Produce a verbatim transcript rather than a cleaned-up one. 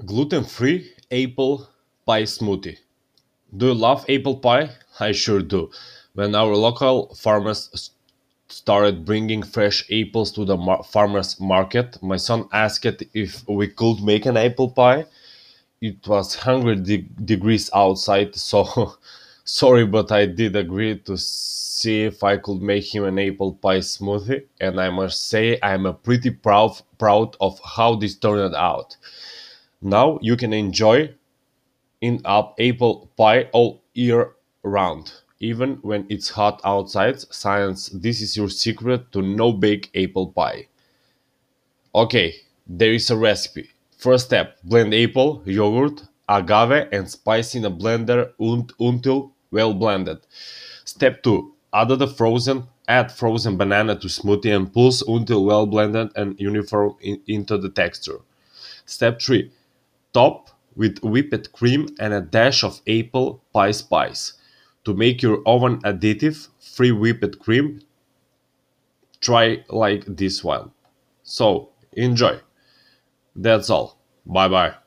Gluten-free apple pie smoothie. Do you love apple pie? I sure do. When our local farmers started bringing fresh apples to the mar- farmers market, my son asked if we could make an apple pie. It was one hundred de- degrees outside, so sorry, but I did agree to see if I could make him an apple pie smoothie, and I must say I'm a pretty proud proud of how this turned out. Now you can enjoy an apple pie all year round, even when it's hot outside. Science, this is your secret to no-bake apple pie. Okay, there is a recipe. First step, blend apple, yogurt, agave and spice in a blender und- until well blended. Step two, add the frozen, add frozen banana to smoothie and pulse until well blended and uniform in- into the texture. Step three. Top with whipped cream and a dash of apple pie spice. To make your own additive, free whipped cream, try like this one. So, enjoy. That's all. Bye bye.